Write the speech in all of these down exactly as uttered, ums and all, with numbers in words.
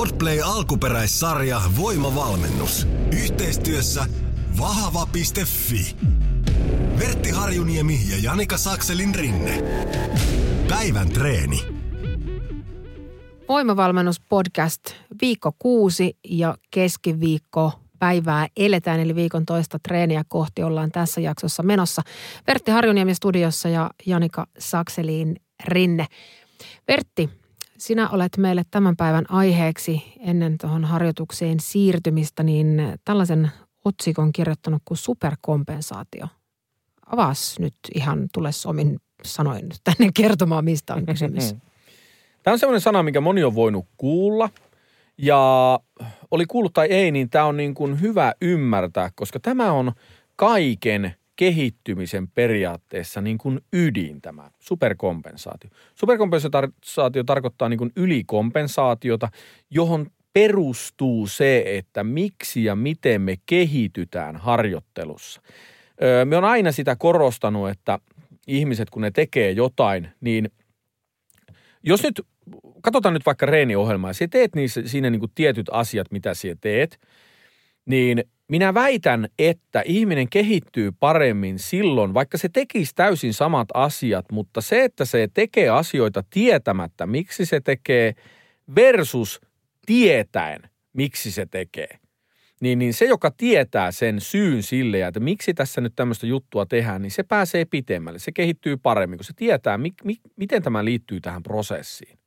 Podplay alkuperäissarja Voimavalmennus. Yhteistyössä vahava piste fi. Vertti Harjuniemi ja Janika Sakselin Rinne. Päivän treeni. Voimavalmennus podcast viikko kuusi ja keskiviikko päivää eletään, eli viikon toista treeniä kohti ollaan tässä jaksossa menossa. Vertti Harjuniemi studiossa ja Janika Sakselin Rinne. Vertti, sinä olet meille tämän päivän aiheeksi ennen tuohon harjoitukseen siirtymistä, niin tällaisen otsikon kirjoittanut kuin superkompensaatio. Avaas nyt ihan tules omin sanoin tänne kertomaan, mistä on kysymys. Tämä on semmoinen sana, minkä moni on voinut kuulla. Ja oli kuullut tai ei, niin tämä on niin kuin hyvä ymmärtää, koska tämä on kaiken kehittymisen periaatteessa niin kuin ydin tämä superkompensaatio. Superkompensaatio tarkoittaa niin kuin ylikompensaatiota, johon perustuu se, että miksi ja miten me kehitytään harjoittelussa. Öö, me on aina sitä korostanut, että ihmiset kun ne tekee jotain, niin jos nyt katsotaan nyt vaikka reeniohjelmaa ja sä teet niissä, siinä niin kuin tietyt asiat, mitä sä teet, niin minä väitän, että ihminen kehittyy paremmin silloin, vaikka se tekisi täysin samat asiat, mutta se, että se tekee asioita tietämättä, miksi se tekee, versus tietäen, miksi se tekee. Niin, niin se, joka tietää sen syyn sille, että miksi tässä nyt tämmöistä juttua tehdään, niin se pääsee pitemmälle. Se kehittyy paremmin, kun se tietää, mi- mi- miten tämä liittyy tähän prosessiin.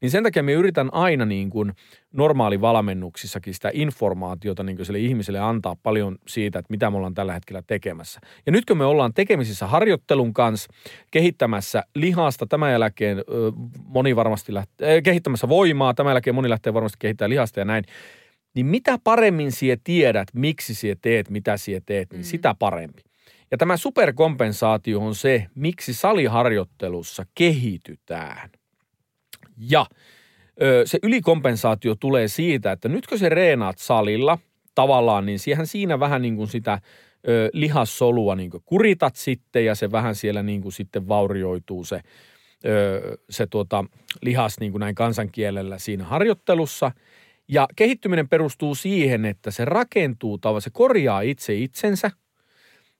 Niin sen takia me yritän aina niin kuin normaalivalmennuksissakin sitä informaatiota niin kuin sille ihmiselle antaa paljon siitä, että mitä me ollaan tällä hetkellä tekemässä. Ja nyt kun me ollaan tekemisissä harjoittelun kanssa, kehittämässä lihasta, tämän jälkeen ö, moni varmasti lähtee, eh, kehittämässä voimaa, tämän jälkeen moni lähtee varmasti kehittämään lihasta ja näin, niin mitä paremmin sinä tiedät, miksi sinä teet, mitä sinä teet, niin mm. sitä parempi. Ja tämä superkompensaatio on se, miksi saliharjoittelussa kehitytään. Ja se ylikompensaatio tulee siitä, että nytkö se reenaat salilla tavallaan, niin siihen siinä vähän niin kuin sitä ö, lihassolua niin kuin kuritat sitten ja se vähän siellä niin kuin sitten vaurioituu se, ö, se tuota, lihas niin kuin näin kansankielellä siinä harjoittelussa. Ja kehittyminen perustuu siihen, että se rakentuu tavallaan, se korjaa itse itsensä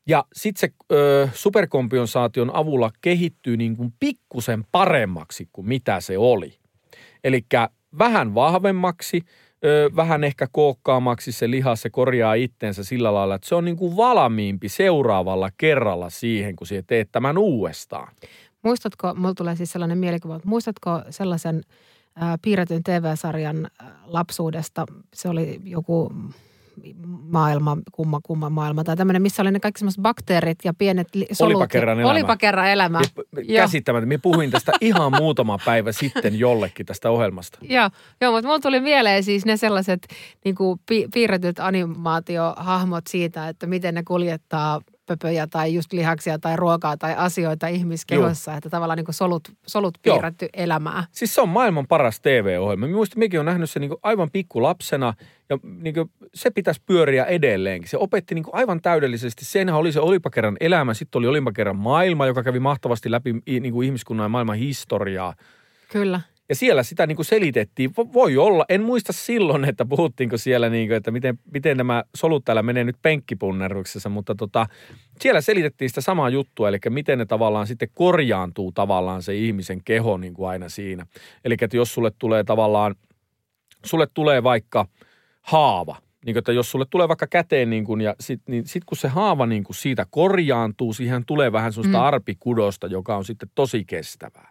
ja sitten se ö, superkompensaation avulla kehittyy niin kuin pikkusen paremmaksi kuin mitä se oli. Eli vähän vahvemmaksi, ö, vähän ehkä kookkaammaksi se lihas, se korjaa itteensä sillä lailla, että se on niin kuin valmiimpi seuraavalla kerralla siihen, kun sinä teet tämän uudestaan. Muistatko, mulla tulee siis sellainen mielikuva, että muistatko sellaisen äh, piirretyn T V-sarjan äh, lapsuudesta, se oli joku maailma, kumma, kumma maailma tai tämmöinen, missä oli ne kaikki semmoiset bakteerit ja pienet li- solut. Olipa kerran elämä. Olipa kerran elämä. Käsittämättä. Minä puhuin tästä ihan muutama päivä sitten jollekin tästä ohjelmasta. Joo, joo, mutta mulla tuli mieleen siis ne sellaiset niin kuin pi- piirretyt animaatiohahmot siitä, että miten ne kuljettaa pöpöjä tai just lihaksia tai ruokaa tai asioita ihmiskehossa, Juh. että tavallaan niin kuin solut, solut piirretty Joo. elämää. Siis se on maailman paras T V-ohjelma. Minusta minäkin olen nähnyt sen niin kuin aivan pikkulapsena ja niin kuin se pitäisi pyöriä edelleenkin. Se opetti niin kuin aivan täydellisesti. Senhän oli se Olipa kerran elämä, sitten oli Olipa kerran maailma, joka kävi mahtavasti läpi niin kuin ihmiskunnan ja maailman historiaa. Kyllä. Ja siellä sitä niin kuin selitettiin. Voi olla, en muista silloin, että puhuttiinko siellä, niin kuin, että miten, miten nämä solut täällä menee nyt penkkipunneruksessa, mutta tota, siellä selitettiin sitä samaa juttua, eli miten ne tavallaan sitten korjaantuu tavallaan se ihmisen keho niin kuin aina siinä. Eli että jos sulle tulee tavallaan, sulle tulee vaikka haava, niin kuin, että jos sulle tulee vaikka käteen niin kuin, ja sitten niin sit kun se haava niin kuin siitä korjaantuu, siihen tulee vähän sellaista mm. arpikudosta, joka on sitten tosi kestävää.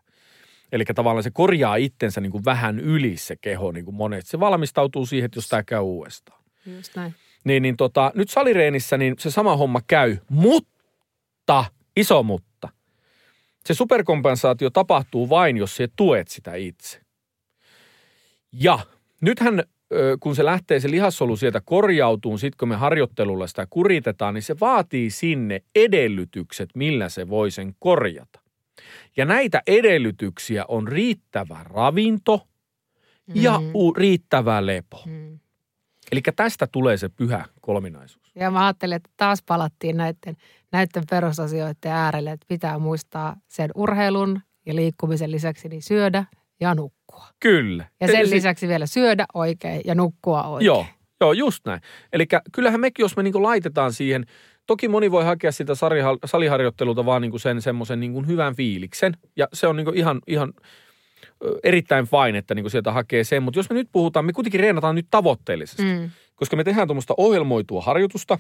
Eli tavallaan se korjaa itsensä niin kuin vähän yli se keho niin kuin monesti. Se valmistautuu siihen, että jos tämä käy uudestaan. Just näin. Niin, niin tota, nyt salireenissä niin se sama homma käy, mutta, iso mutta, se superkompensaatio tapahtuu vain, jos sä tuet sitä itse. Ja nythän, kun se lähtee se lihassolu sieltä korjautuun, sit kun me harjoittelulla sitä kuritetaan, niin se vaatii sinne edellytykset, millä se voi sen korjata. Ja näitä edellytyksiä on riittävä ravinto ja mm. u- riittävä lepo. Mm. Eli tästä tulee se pyhä kolminaisuus. Ja mä ajattelin, että taas palattiin näiden, näiden perusasioiden äärelle, että pitää muistaa sen urheilun ja liikkumisen lisäksi niin syödä ja nukkua. Kyllä. Ja sen eli, lisäksi vielä syödä oikein ja nukkua oikein. Joo, joo just näin. Eli kyllähän mekin, jos me niinku laitetaan siihen, toki moni voi hakea sitä saliharjoittelulta vaan niinku sen semmoisen niinku hyvän fiiliksen. Ja se on niinku ihan, ihan erittäin fine, että niinku sieltä hakee sen. Mutta jos me nyt puhutaan, me kuitenkin reenataan nyt tavoitteellisesti. Mm. Koska me tehdään tuommoista ohjelmoitua harjoitusta.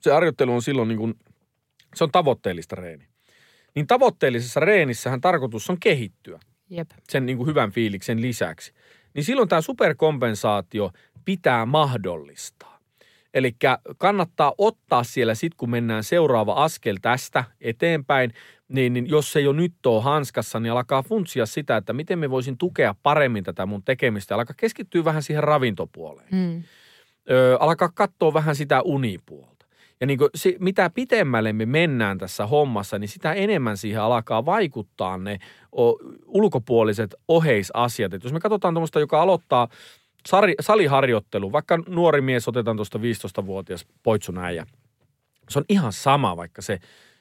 Se harjoittelu on silloin niinku, se on tavoitteellista reeniä. Niin tavoitteellisessa reenissähän tarkoitus on kehittyä. Jep. Sen niin kuin hyvän fiiliksen lisäksi. Niin silloin tämä superkompensaatio pitää mahdollistaa. Eli kannattaa ottaa siellä sitten, kun mennään seuraava askel tästä eteenpäin, niin, niin jos se jo nyt on hanskassa, niin alkaa funtsia sitä, että miten me voisin tukea paremmin tätä mun tekemistä. Alkaa keskittyä vähän siihen ravintopuoleen. Mm. Ö, alkaa katsoa vähän sitä unipuolta. Ja niin kuin se, mitä pitemmälle me mennään tässä hommassa, niin sitä enemmän siihen alkaa vaikuttaa ne ulkopuoliset oheisasiat. Et jos me katsotaan tuommoista, joka aloittaa sari, saliharjoittelu, vaikka nuori mies otetaan tuosta viisitoistavuotias poitsun äijä. Se on ihan sama, vaikka se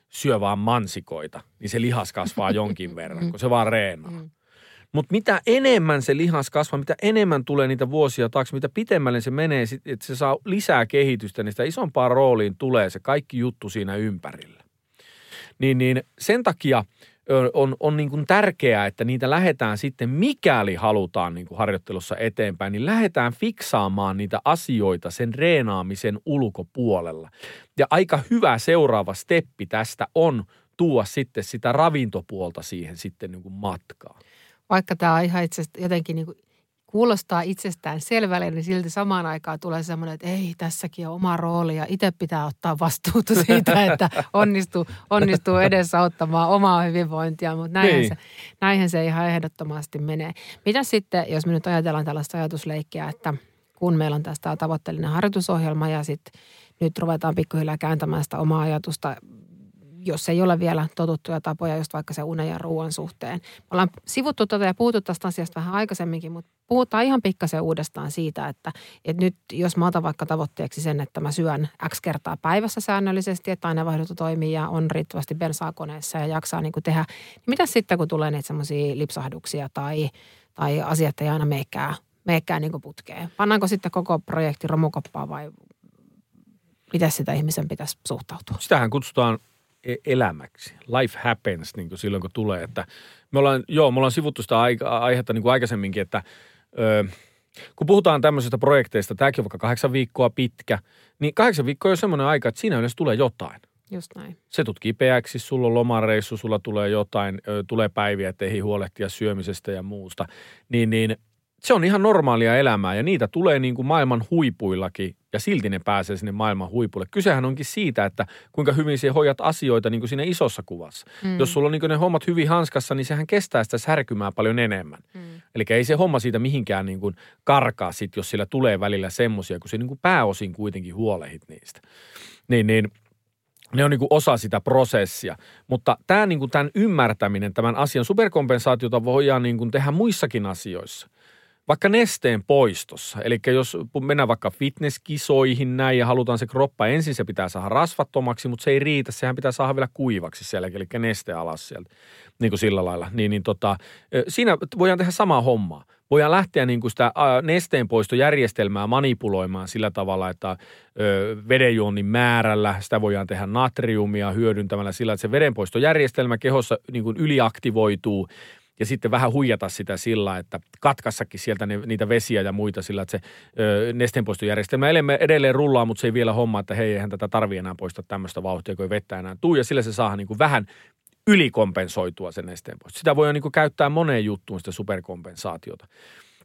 syö vaan mansikoita, niin se lihas kasvaa jonkin verran, kun se vaan reenaa. Mutta mitä enemmän se lihas kasvaa, mitä enemmän tulee niitä vuosia taakse, mitä pitemmälle se menee, että se saa lisää kehitystä, niin sitä isompaan rooliin tulee se kaikki juttu siinä ympärillä. Niin, niin sen takia on, on niin kuin tärkeää, että niitä lähdetään sitten, mikäli halutaan niin kuin harjoittelussa eteenpäin, niin lähdetään fiksaamaan niitä asioita sen reenaamisen ulkopuolella. Ja aika hyvä seuraava steppi tästä on tuoda sitten sitä ravintopuolta siihen sitten niin kuin matkaan. Vaikka tämä ihan itsestä, jotenkin niin kuin kuulostaa itsestään selvälle, niin silti samaan aikaan tulee semmoinen, että ei, tässäkin on oma rooli ja itse pitää ottaa vastuuta siitä, että onnistuu, onnistuu edessä ottamaan omaa hyvinvointia, mutta näinhän, niin. se, näinhän se ihan ehdottomasti menee. Mitä sitten, jos me nyt ajatellaan tällaista ajatusleikkiä, että kun meillä on tästä tavoitteellinen harjoitusohjelma ja sitten nyt ruvetaan pikkuhiljaa kääntämään sitä omaa ajatusta, jos ei ole vielä totuttuja tapoja just vaikka se unen ja ruoan suhteen. Me ollaan sivuttu tätä ja puhuttu tästä asiasta vähän aikaisemminkin, mutta puhutaan ihan pikkasen uudestaan siitä, että, että nyt jos mä otan vaikka tavoitteeksi sen, että mä syön X kertaa päivässä säännöllisesti, että aineenvaihdunta toimii ja on riittävästi bensaa koneessa ja jaksaa niin kuin tehdä. Niin mitä sitten, kun tulee niitä semmoisia lipsahduksia tai, tai asiat ei aina meikään, meikään niin kuin putkeen? Pannaanko sitten koko projekti romukoppaa vai mitä sitä ihmisen pitäisi suhtautua? Sitähän kutsutaan elämäksi. Life happens niin kuin silloin, kun tulee. Että me, ollaan, joo, me ollaan sivuttu sitä aihetta niin kuin aikaisemminkin, että ö, kun puhutaan tämmöisistä projekteista, tämäkin on vaikka kahdeksan viikkoa pitkä, niin kahdeksan viikkoa on jo semmoinen aika, että siinä yleensä tulee jotain. Just näin. Se tut kipeäksi, sulla on lomareissu, sulla tulee jotain, ö, tulee päiviä, että ei huolehtia syömisestä ja muusta. Niin, niin se on ihan normaalia elämää ja niitä tulee niin kuin maailman huipuillakin ja silti ne pääsee sinne maailman huipulle. Kysehän onkin siitä, että kuinka hyvin sinä hoidat asioita niin kuin siinä isossa kuvassa. Mm. Jos sulla on niin kuin ne hommat hyvin hanskassa, niin sehän kestää sitä särkymää paljon enemmän. Mm. Eli ei se homma siitä mihinkään niin kuin karkaa sit, jos sillä tulee välillä semmoisia, kun sinä niin kuin pääosin kuitenkin huolehit niistä. Niin, niin. Ne on niin kuin osa sitä prosessia, mutta tämä niin kuin tämän ymmärtäminen, tämän asian superkompensaatiota voidaan niin kuin tehdä muissakin asioissa. Vaikka nesteen poistossa, eli jos mennään vaikka fitnesskisoihin näin ja halutaan se kroppa, ensin se pitää saada rasvattomaksi, mutta se ei riitä, sehän pitää saada vielä kuivaksi siellä, eli neste alas sieltä, niin kuin sillä lailla. Niin, niin tota, siinä voidaan tehdä samaa hommaa. Voidaan lähteä niin kuin sitä nesteen poistojärjestelmää manipuloimaan sillä tavalla, että vedenjuonnin määrällä sitä voidaan tehdä natriumia hyödyntämällä sillä, että se vedenpoistojärjestelmä kehossa niin kuin yliaktivoituu. Ja sitten vähän huijata sitä sillä, että katkassakin sieltä ne, niitä vesiä ja muita sillä, että se ö, nesteenpoistojärjestelmä edelleen rullaa, mutta se ei vielä hommaa, että hei, eihän tätä tarvitse enää poistaa tämmöistä vauhtia, kun ei vettä enää tuu. Ja sillä se saa niin kuin vähän ylikompensoitua sen nesteenpoisto. Sitä voi niin kuin käyttää moneen juttuun sitä superkompensaatiota.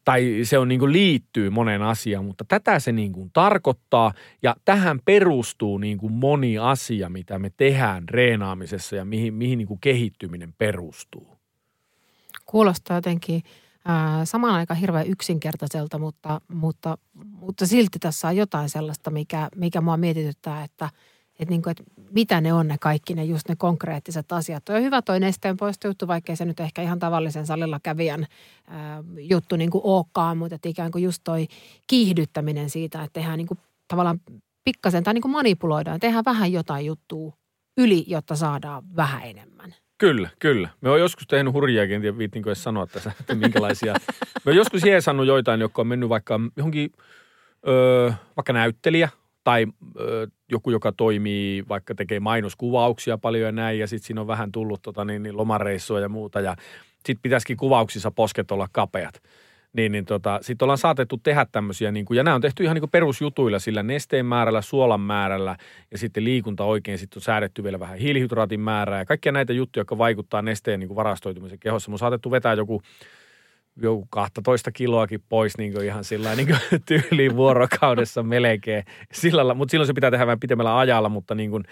Tai se on niin kuin liittyy moneen asiaan, mutta tätä se niin kuin tarkoittaa ja tähän perustuu niin kuin moni asia, mitä me tehdään reenaamisessa ja mihin, mihin niin kuin kehittyminen perustuu. Kuulostaa jotenkin ää, samaan aikaan hirveän yksinkertaiselta, mutta, mutta, mutta silti tässä on jotain sellaista, mikä, mikä mua mietityttää, että, että, niin kuin, että mitä ne on ne kaikki, ne just ne konkreettiset asiat. Tuo on hyvä toi nesteen poistojuttu, vaikkei se nyt ehkä ihan tavallisen salilla kävijän ää, juttu niin kuin olekaan, mutta että ikään kuin just toi kiihdyttäminen siitä, että tehdään niin kuin tavallaan pikkasen tai niin kuin manipuloidaan, tehdään vähän jotain juttua yli, jotta saadaan vähän enemmän. Kyllä, kyllä. Me on joskus tehnyt hurjiakin, en tiedä viittinkö edes sanoa tässä, että minkälaisia. Me on joskus jeesannut joitain, jotka on mennyt vaikka johonkin, öö, vaikka näyttelijä tai öö, joku, joka toimii, vaikka tekee mainoskuvauksia paljon ja näin, ja sitten siinä on vähän tullut tota, niin, niin lomareissua ja muuta, ja sitten pitäisikin kuvauksissa posket olla kapeat. Niin, niin tota, sitten ollaan saatettu tehdä tämmöisiä, niin kuin, ja nämä on tehty ihan niin kuin perusjutuilla, sillä nesteen määrällä, suolan määrällä, ja sitten liikunta oikein, sitten on säädetty vielä vähän hiilihydraatin määrää, ja kaikkia näitä juttuja, jotka vaikuttaa nesteen niin kuin varastoitumisen kehossa. Mun on saatettu vetää joku, joku kaksitoista kiloakin pois niin kuin ihan sillä niin kuin tyyliin vuorokaudessa melkein, sillä, mutta silloin se pitää tehdä vähän pitemmällä ajalla, mutta niin kuin,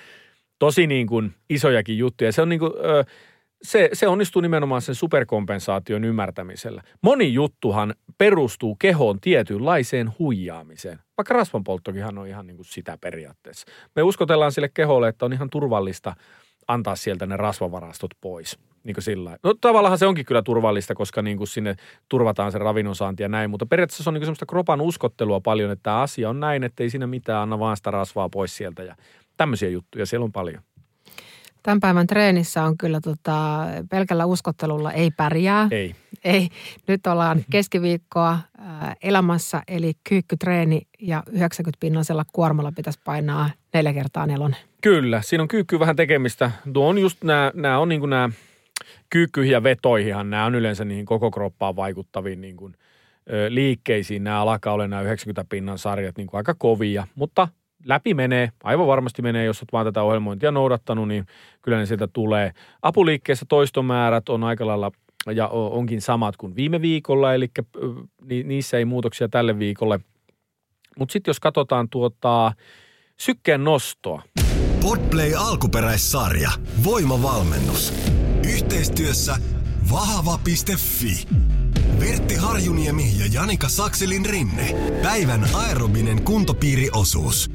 tosi niin kuin isojakin juttuja. Se on niin kuin... Öö, Se, se onnistuu nimenomaan sen superkompensaation ymmärtämisellä. Moni juttuhan perustuu kehoon tietynlaiseen huijaamiseen. Vaikka rasvanpolttokinhan on ihan niin kuin sitä periaatteessa. Me uskotellaan sille keholle, että on ihan turvallista antaa sieltä ne rasvavarastot pois. Niin kuin sillä lailla. No tavallaan se onkin kyllä turvallista, koska niin kuin sinne turvataan se ravinnonsaanti ja näin. Mutta periaatteessa se on niin kuin semmoista kropan uskottelua paljon, että tämä asia on näin, että ei siinä mitään, anna vaan sitä rasvaa pois sieltä. Ja tämmöisiä juttuja siellä on paljon. Tämän päivän treenissä on kyllä tota, pelkällä uskottelulla ei pärjää. Ei. Ei. Nyt ollaan keskiviikkoa ää, elämässä, eli kyykkytreeni ja yhdeksänkymmentäpinnasella kuormalla pitäisi painaa neljä kertaa nelonen. Kyllä, siinä on kyykkyä vähän tekemistä. Tuo on just nämä, nämä on niin kuin nämä kyykkyihin ja vetoihinhan, nämä on yleensä niihin koko kroppaan vaikuttaviin niin kuin, ö, liikkeisiin. Nämä alkaa olla nämä yhdeksänkymmentäpinnan sarjat niin kuin aika kovia, mutta... Läpi menee, aivan varmasti menee, jos olet vaan tätä ohjelmointia noudattanut, niin kyllä ne sieltä tulee. Apuliikkeessä toistomäärät on aika lailla, ja onkin samat kuin viime viikolla, eli niissä ei muutoksia tälle viikolle. Mutta sitten jos katsotaan tuota sykkeen nostoa. Podplay alkuperäissarja, voimavalmennus. Yhteistyössä vahava piste fi. Vertti Harjuniemi ja Janika Sakselin Rinne. Päivän aerobinen kuntopiiriosuus.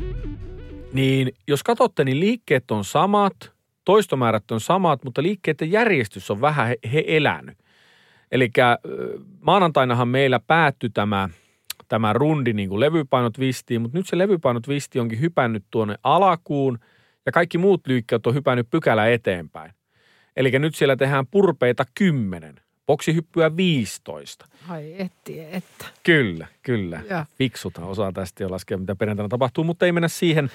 Niin, jos katsotte, niin liikkeet on samat, toistomäärät on samat, mutta liikkeiden järjestys on vähän he, he elänyt. Eli maanantainahan meillä päättyi tämä, tämä rundi niin kuin levypainotvistiin, mutta nyt se levypainotvisti onkin hypännyt tuonne alakuun ja kaikki muut liikkeet on hypännyt pykälä eteenpäin. Eli nyt siellä tehdään purpeita kymmenen. Boksihyppyä viisitoista. Ai etti, että. Kyllä, kyllä. Ja. Fiksutaan osaa tästä jo laskea, mitä perjantaina tapahtuu, mutta ei mennä siihen.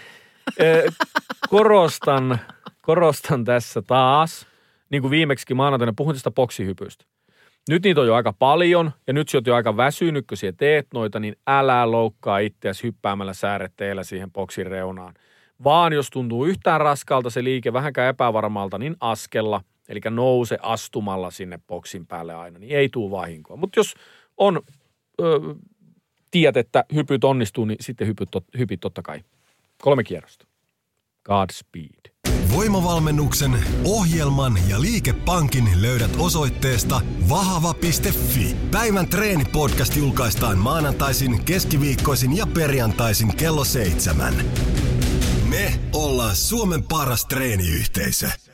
korostan, korostan tässä taas, niin kuin viimeksikin maanantaina, puhun tästä boksihypystä. Nyt niitä on jo aika paljon, ja nyt sä oot jo aika väsynyt, kun sä teet noita, niin älä loukkaa itseäsi hyppäämällä sääretteellä siihen boksin reunaan. Vaan jos tuntuu yhtään raskalta se liike, vähänkään epävarmalta, niin askella. Eli nouse astumalla sinne boksin päälle aina, niin ei tule vahinkoa. Mutta jos on, ö, tiedät, että hypyt onnistuu, niin sitten hypyt, hypit totta kai. Kolme kierrosta. Godspeed. Voimavalmennuksen, ohjelman ja liikepankin löydät osoitteesta vahava piste fi. Päivän treenipodcast julkaistaan maanantaisin, keskiviikkoisin ja perjantaisin kello seitsemän. Me ollaan Suomen paras treeniyhteisö.